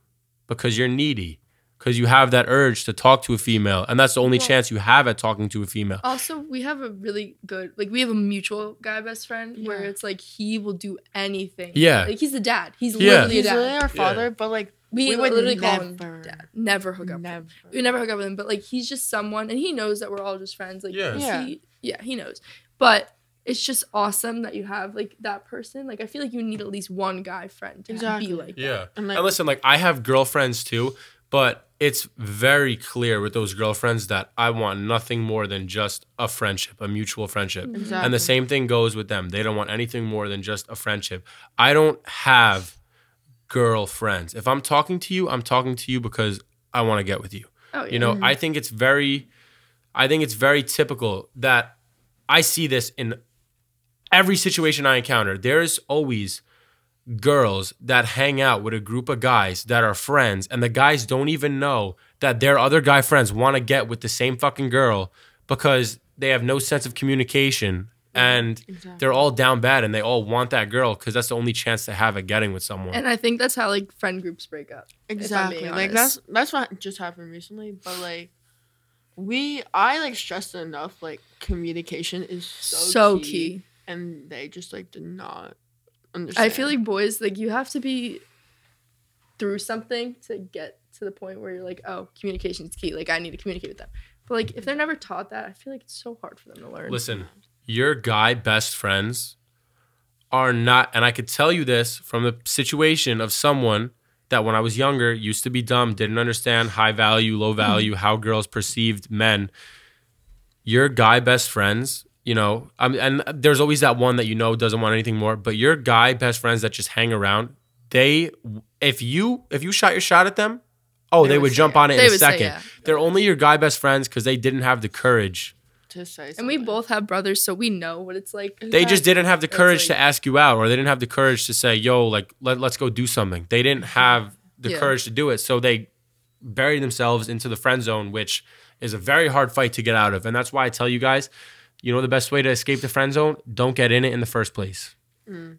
because you're needy, because you have that urge to talk to a female, and that's the only well, chance you have at talking to a female. Also, we have a really good, like we have a mutual guy best friend yeah. where it's like he will do anything. Yeah. Like he's a dad. He's yeah. literally a dad. He's literally our father, yeah. but like we, we would literally never, call him dad. Never hook up never. with him. We never hook up with him, but like he's just someone, and he knows that we're all just friends. Like yes. yeah. He, yeah, he knows. But it's just awesome that you have like that person. Like I feel like you need at least one guy friend to exactly. be like yeah. that. And, like, and listen, like I have girlfriends too, but it's very clear with those girlfriends that I want nothing more than just a friendship, a mutual friendship. Exactly. And the same thing goes with them. They don't want anything more than just a friendship. I don't have girlfriends. If I'm talking to you, I'm talking to you because I want to get with you. Oh, yeah. You know, mm-hmm. I think it's very, I think it's very typical that I see this in every situation I encounter. There is always girls that hang out with a group of guys that are friends, and the guys don't even know that their other guy friends want to get with the same fucking girl because they have no sense of communication and exactly. they're all down bad and they all want that girl because that's the only chance they have at getting with someone. And I think that's how like friend groups break up. Exactly. Like that's that's what just happened recently, but like we I like stressed it enough, like communication is so, so key, key and they just like did not understand. I feel like boys, like you have to be through something to get to the point where you're like, oh, communication is key. Like I need to communicate with them. But like if they're never taught that, I feel like it's so hard for them to learn. Listen, your guy best friends are not, and I could tell you this from the situation of someone that when I was younger used to be dumb, didn't understand high value, low value, how girls perceived men. Your guy best friends, you know, um, and there's always that one that you know doesn't want anything more. But your guy best friends that just hang around, they, if you if you shot your shot at them, oh, they, they would, would jump on it, it in a second. Yeah. They're only your guy best friends because they didn't have the courage to say something. And we both have brothers, so we know what it's like. They just didn't have the courage like, to ask you out, or they didn't have the courage to say, "Yo, like let, let's go do something." They didn't have the yeah. courage to do it, so they buried themselves into the friend zone, which is a very hard fight to get out of. And that's why I tell you guys, you know the best way to escape the friend zone? Don't get in it in the first place. Mm.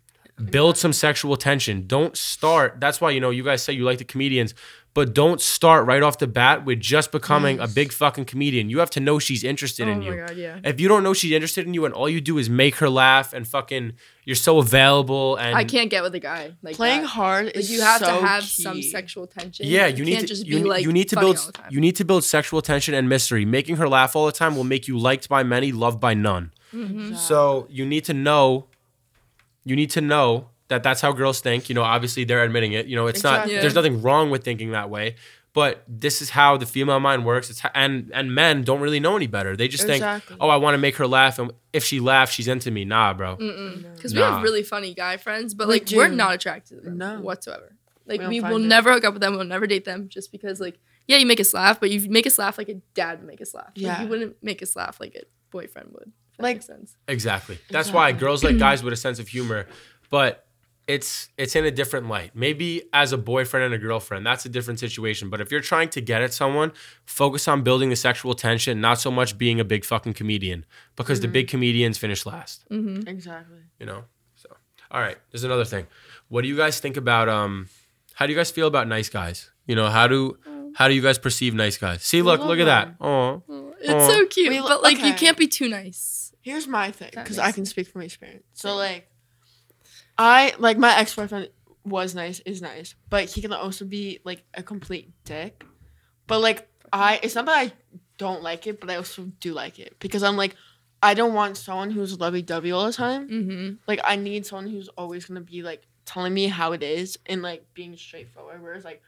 Build some sexual tension. Don't start. That's why, you know, you guys say you like the comedians, but don't start right off the bat with just becoming yes. a big fucking comedian. You have to know she's interested oh in you. Oh my God, yeah. If you don't know she's interested in you and all you do is make her laugh and fucking, you're so available. And I can't get with a guy like playing that. hard like is so you have so to have key. some sexual tension. Yeah, you, you need can't to just you, be like you need to build you need to build sexual tension and mystery. Making her laugh all the time will make you liked by many, loved by none. Mm-hmm. Exactly. So you need to know. You need to know that that's how girls think. You know, obviously they're admitting it. You know, it's exactly. not. There's nothing wrong with thinking that way, but this is how the female mind works. It's how, and and men don't really know any better. They just exactly. think, oh, I want to make her laugh, and if she laughs, she's into me. Nah, bro. Because no. nah. we have really funny guy friends, but we like do. we're not attracted to them no. whatsoever. Like we, we will it. never hook up with them. We'll never date them, just because like yeah, you make us laugh, but you make us laugh like a dad would make us laugh. Yeah, like, you wouldn't make us laugh like a boyfriend would. Like, makes sense. Exactly. That's exactly. why girls like guys with a sense of humor, but it's it's in a different light. Maybe as a boyfriend and a girlfriend, that's a different situation. But if you're trying to get at someone, focus on building the sexual tension, not so much being a big fucking comedian, because mm-hmm. the big comedians finish last. Mm-hmm. Exactly. You know? So, all right. There's another thing. What do you guys think about, um, how do you guys feel about nice guys? You know, how do, how do you guys perceive nice guys? See, look, look at that. Aw. It's so cute. We, but, like, okay. you can't be too nice. Here's my thing, because I can speak from experience. So, like, I, like, my ex-boyfriend was nice, is nice. But he can also be, like, a complete dick. But, like, I, it's not that I don't like it, but I also do like it. Because I'm, like, I don't want someone who's lovey-dovey all the time. Mm-hmm. Like, I need someone who's always going to be, like, telling me how it is and, like, being straightforward. Whereas, like,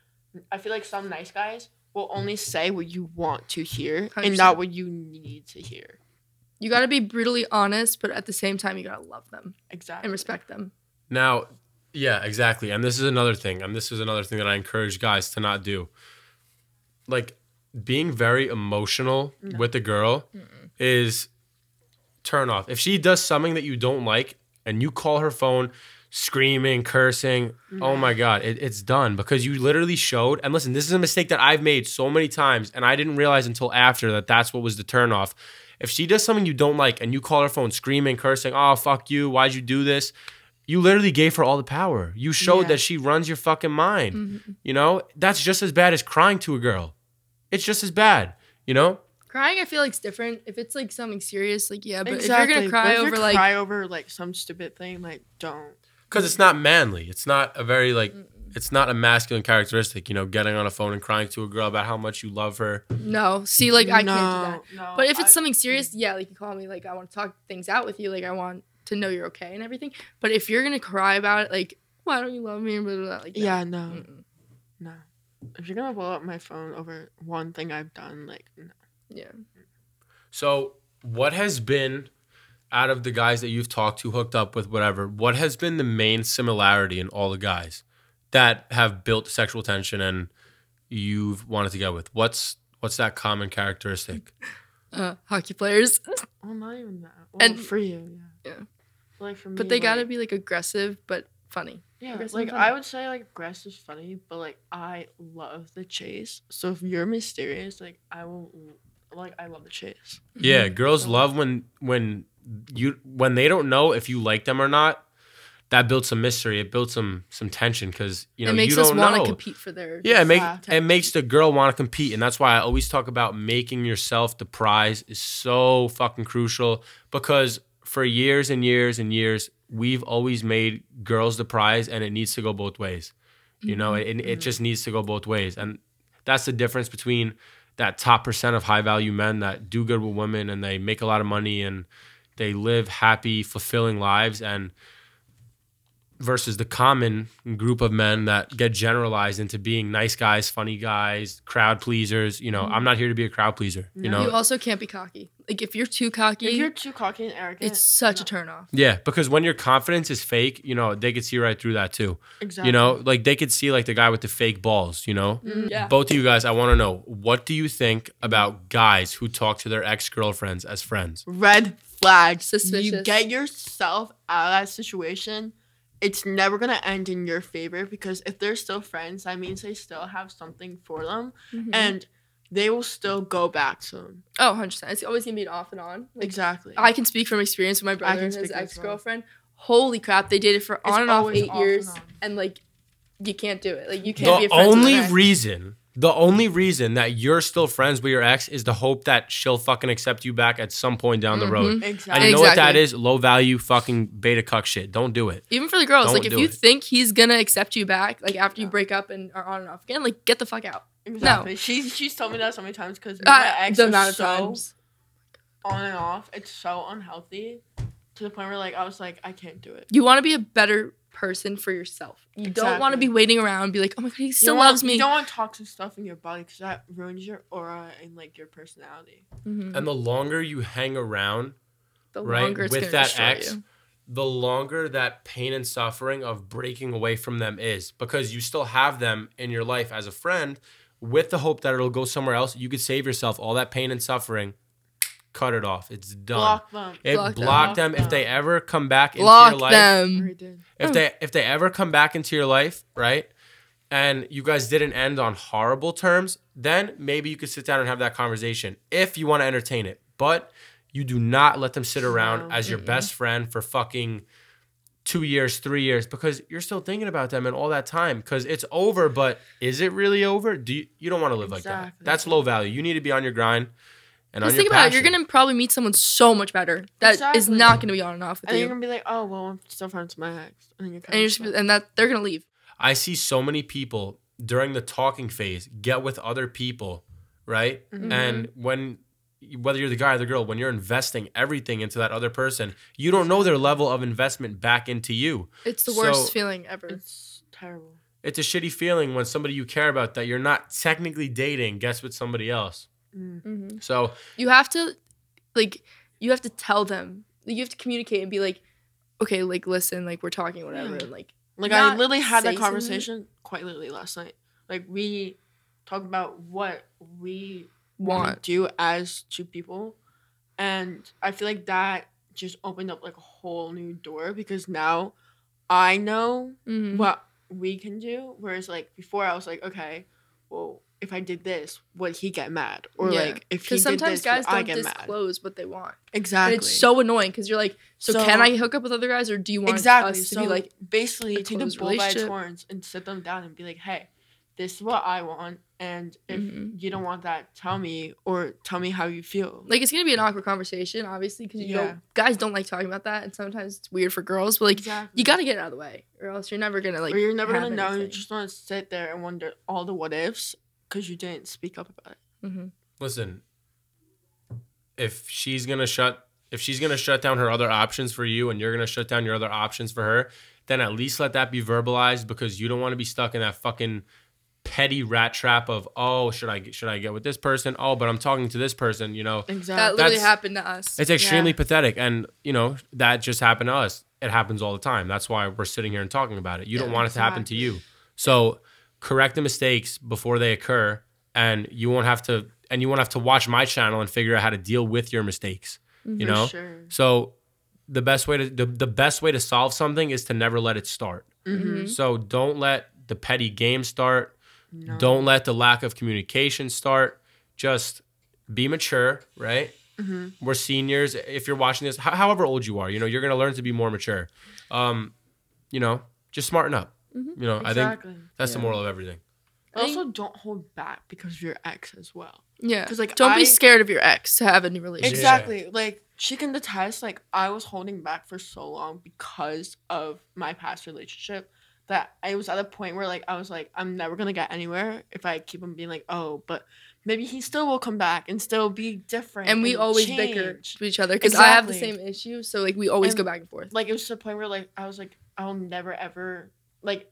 I feel like some nice guys will only say what you want to hear one hundred percent and not what you need to hear. You got to be brutally honest, but at the same time, you got to love them. Exactly. And respect them. Now, yeah, exactly. And this is another thing. And this is another thing that I encourage guys to not do. Like, being very emotional no. with a girl Mm-mm. is turn off. If she does something that you don't like and you call her phone screaming, cursing, mm-hmm. oh my God, it, it's done. Because you literally showed, and listen, this is a mistake that I've made so many times and I didn't realize until after that that's what was the turnoff. If she does something you don't like and you call her phone screaming, cursing, oh, fuck you, why'd you do this? You literally gave her all the power. You showed yeah. that she runs your fucking mind. Mm-hmm. You know, that's just as bad as crying to a girl. It's just as bad, you know? Crying, I feel like, is different. If it's, like, something serious, like, yeah. But exactly. if you're going to cry over, like... cry over, like, some stupid thing, like, don't. Because it's not manly. It's not a very, like... Mm-mm. It's not a masculine characteristic, you know, getting on a phone and crying to a girl about how much you love her. No. See, like, I no, can't do that. No, but if it's I, something serious, yeah, like, you call me, like, I want to talk things out with you. Like, I want... to know you're okay and everything. But if you're going to cry about it, like, why don't you love me? And blah, blah, blah, like that. Yeah, no. Mm-mm. No. If you're going to blow up my phone over one thing I've done, like, no. Yeah. So what has been, out of the guys that you've talked to, hooked up with, whatever, what has been the main similarity in all the guys that have built sexual tension and you've wanted to get with? What's what's that common characteristic? uh, hockey players. Oh, not even that. Well, and for you, yeah. Yeah. Like for me, but they like, gotta be like aggressive but funny. Yeah, aggressive like funny. I would say like aggressive is funny, but like I love the chase. So if you're mysterious, like I will, like I love the chase. Yeah, girls so. love when when you when they don't know if you like them or not. That builds some mystery. It builds some some tension because you know it makes you don't want to compete for their yeah. It makes it makes the girl want to compete, and that's why I always talk about making yourself the prize is so fucking crucial because. For years and years and years, we've always made girls the prize, and it needs to go both ways. You know, it, it just needs to go both ways. And that's the difference between that top percent of high-value men that do good with women, and they make a lot of money, and they live happy, fulfilling lives, and versus the common group of men that get generalized into being nice guys, funny guys, crowd pleasers. You know, mm-hmm. I'm not here to be a crowd pleaser. No. You know, you also can't be cocky. Like if you're too cocky, if you're too cocky and arrogant, it's such no. a turnoff. Yeah, because when your confidence is fake, you know, they could see right through that too. Exactly. You know, like they could see like the guy with the fake balls. You know, mm-hmm. yeah. Both of you guys, I want to know what do you think about guys who talk to their ex-girlfriends as friends? Red flag. Suspicious. You get yourself out of that situation. It's never going to end in your favor because if they're still friends, that means they still have something for them. Mm-hmm. And they will still go back to them. Oh, one hundred percent. It's always going to be an off and on. Like, exactly. I can speak from experience with my brother and his ex-girlfriend. Holy crap. They dated for on and off eight years. And, like, you can't do it. Like, you can't be a friend with an ex. The only reason, the only reason that you're still friends with your ex is the hope that she'll fucking accept you back at some point down mm-hmm. the road. Exactly. And you know exactly. what that is? Low value fucking beta cuck shit. Don't do it. Even for the girls. Don't like if you it. think he's gonna accept you back, like after yeah. you break up and are on and off again, like get the fuck out. Exactly. No. She's she's told me that so many times because my ex is so times. on and off. It's so unhealthy to the point where like I was like I can't do it. You want to be a better person for yourself. You exactly. don't want to be waiting around and be like, oh my God, he still loves want, me. You don't want toxic stuff in your body because that ruins your aura and like your personality. Mm-hmm. And the longer you hang around, the right, longer it's with that ex, you. the longer that pain and suffering of breaking away from them is because you still have them in your life as a friend with the hope that it'll go somewhere else. You could save yourself all that pain and suffering. Cut it off. It's done. Block them. It block, block them. them. If they ever come back block into your life. Them. If they if they ever come back into your life, right? And you guys didn't end on horrible terms, then maybe you could sit down and have that conversation if you want to entertain it. But you do not let them sit around as your best friend for fucking two years, three years, because you're still thinking about them and all that time. Because it's over, but is it really over? Do you, you don't want to live exactly. like that. That's low value. You need to be on your grind. And just think about it. You're going to probably meet someone so much better that exactly. is not going to be on and off with and you. And you're going to be like, oh, well, I'm still friends with my ex. And, you're and, you're just, and that they're going to leave. I see so many people during the talking phase get with other people, right? Mm-hmm. And when, whether you're the guy or the girl, when you're investing everything into that other person, you don't know their level of investment back into you. It's the so, worst feeling ever. It's terrible. It's a shitty feeling when somebody you care about that you're not technically dating gets with somebody else. Mm-hmm. So you have to like you have to tell them, you have to communicate and be like, okay, like listen, like we're talking whatever, and like like I literally had that conversation something. quite literally last night. Like we talked about what we want to do as two people, and I feel like that just opened up like a whole new door, because now I know mm-hmm. what we can do, whereas like before I was like, okay, well, if I did this, would he get mad? Or yeah. like, if he did this, guys would I get mad? Because sometimes guys don't disclose what they want. Exactly. And it's so annoying because you're like, so, so can I hook up with other guys, or do you want exactly. us to so be like basically take them bull by its horns and sit them down and be like, hey, this is what I want, and if mm-hmm. you don't want that, tell me, or tell me how you feel. Like, it's gonna be an awkward conversation, obviously, because you yeah. know guys don't like talking about that, and sometimes it's weird for girls. But like, exactly. you gotta get it out of the way, or else you're never gonna like. Or you're never gonna know. Anything. You just want to sit there and wonder all the what ifs. Because you didn't speak up about it. Mm-hmm. Listen, if she's gonna shut, if she's gonna shut down her other options for you, and you're gonna shut down your other options for her, then at least let that be verbalized, because you don't want to be stuck in that fucking petty rat trap of, oh, should I should I get with this person? Oh, but I'm talking to this person. You know, exactly. That literally That's, happened to us. It's extremely yeah. pathetic, and you know that just happened to us. It happens all the time. That's why we're sitting here and talking about it. You yeah, don't want it to happen right. to you. So. Correct the mistakes before they occur, and you won't have to and you won't have to watch my channel and figure out how to deal with your mistakes. Mm-hmm. You know? For sure. So the best way to the, the best way to solve something is to never let it start. Mm-hmm. So don't let the petty game start. No. Don't let the lack of communication start. Just be mature, right? Mm-hmm. We're seniors. If you're watching this, however old you are, you know, you're gonna learn to be more mature. Um, you know, just smarten up. Mm-hmm. You know, exactly. I think that's yeah. the moral of everything. Also, don't hold back because of your ex as well. Yeah. Like, don't I, be scared of your ex to have a new relationship. Exactly. Yeah. Like, she can attest, like, I was holding back for so long because of my past relationship that I was at a point where, like, I was like, I'm never going to get anywhere if I keep on being like, oh, but maybe he still will come back and still be different. And we and always change. bicker to each other because exactly. I have the same issue. So, like, we always and, go back and forth. Like, it was to the point where, like, I was like, I'll never, ever... Like,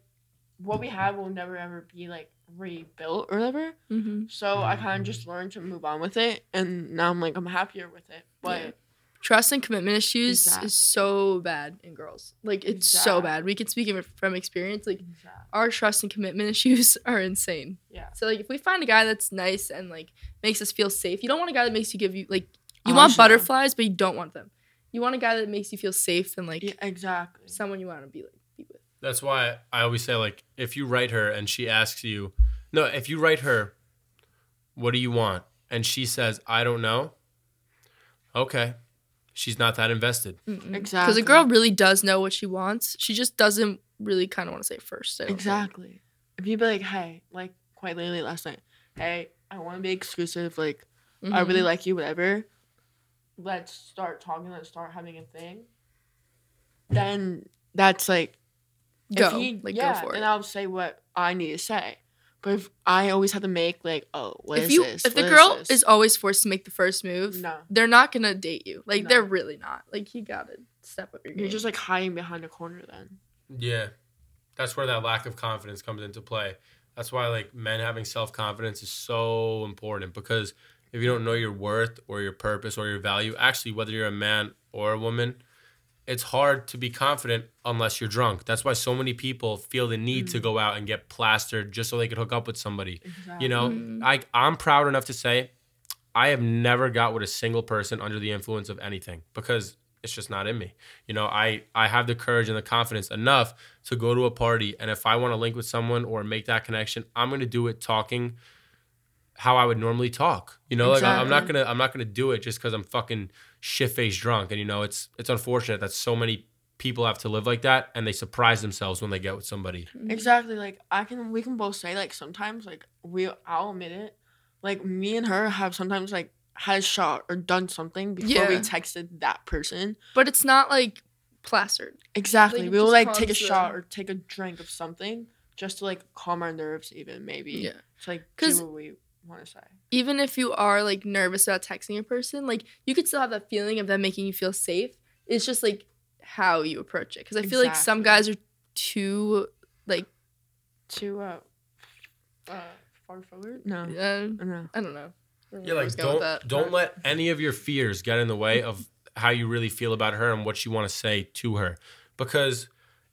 what we have will never, ever be, like, rebuilt or whatever. Mm-hmm. So I kind of just learned to move on with it. And now I'm, like, I'm happier with it. But yeah. Trust and commitment issues exactly. is so bad in girls. Like, it's exactly. so bad. We can speak from experience. Like, exactly. our trust and commitment issues are insane. Yeah. So, like, if we find a guy that's nice and, like, makes us feel safe. You don't want a guy that makes you give you, like, you oh, want sure. butterflies, but you don't want them. You want a guy that makes you feel safe and, like, yeah, exactly. someone you want to be, like. That's why I always say, like, if you write her and she asks you, no, if you write her, what do you want? And she says, I don't know. Okay. She's not that invested. Mm-mm. Exactly. Because a girl really does know what she wants. She just doesn't really kind of want to say it first. Exactly. Think. If you be like, hey, like quite literally last night, hey, I want to be exclusive. Like, mm-hmm. I really like you, whatever. Let's start talking. Let's start having a thing. Then that's like. Go, he, like, yeah, go for it. And I'll say what I need to say. But if I always have to make, like, oh, what if is you, this? If what the girl is, is always forced to make the first move, no. they're not going to date you. Like, no. they're really not. Like, you got to step up your game. You're just, like, hiding behind a corner then. Yeah. That's where that lack of confidence comes into play. That's why, like, men having self-confidence is so important. Because if you don't know your worth or your purpose or your value, actually, whether you're a man or a woman... It's hard to be confident unless you're drunk. That's why so many people feel the need mm-hmm. to go out and get plastered just so they could hook up with somebody. Exactly. You know, mm-hmm. I, I'm proud enough to say I have never got with a single person under the influence of anything because it's just not in me. You know, I, I have the courage and the confidence enough to go to a party. And if I want to link with someone or make that connection, I'm going to do it talking how I would normally talk. You know, exactly. like I'm not going to I'm not going to do it just because I'm fucking shit-faced drunk. And, you know, it's it's unfortunate that so many people have to live like that and they surprise themselves when they get with somebody. Exactly. Like, I can, we can both say, like, sometimes, like, we, I'll admit it. Like, me and her have sometimes, like, has shot or done something before yeah. we texted that person. But it's not like plastered. Exactly. Like, we will like take a shot or take a drink of something just to like calm our nerves even maybe. Yeah. To like do what we want to say. Even if you are like nervous about texting a person, like you could still have that feeling of them making you feel safe. It's just like how you approach it. Because I exactly. feel like some guys are too like too uh, uh far forward. No. Uh, no. I don't know. Yeah, like don't don't let any of your fears get in the way of how you really feel about her and what you want to say to her. Because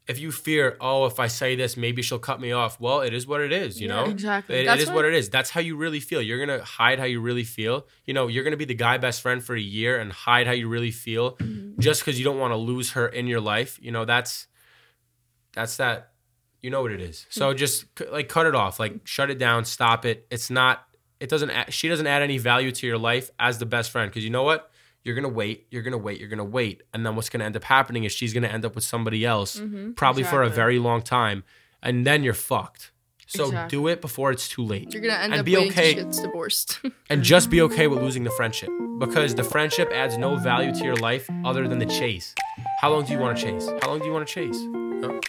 if you fear, oh, if I say this, maybe she'll cut me off. Well, it is what it is, you yeah, know? Exactly. It, it is what, what it is. That's how you really feel. You're going to hide how you really feel. You know, you're going to be the guy best friend for a year and hide how you really feel mm-hmm. just because you don't want to lose her in your life. You know, that's that's that. You know what it is. So just like cut it off. Like shut it down. Stop it. It's not. It doesn't. Add, she doesn't add any value to your life as the best friend because you know what? You're gonna wait. You're gonna wait. You're gonna wait, and then what's gonna end up happening is she's gonna end up with somebody else, mm-hmm. probably exactly. for a very long time, and then you're fucked. So exactly. do it before it's too late. You're gonna end and up be waiting okay. till she gets divorced, and just be okay with losing the friendship because the friendship adds no value to your life other than the chase. How long do you want to chase? How long do you want to chase? No.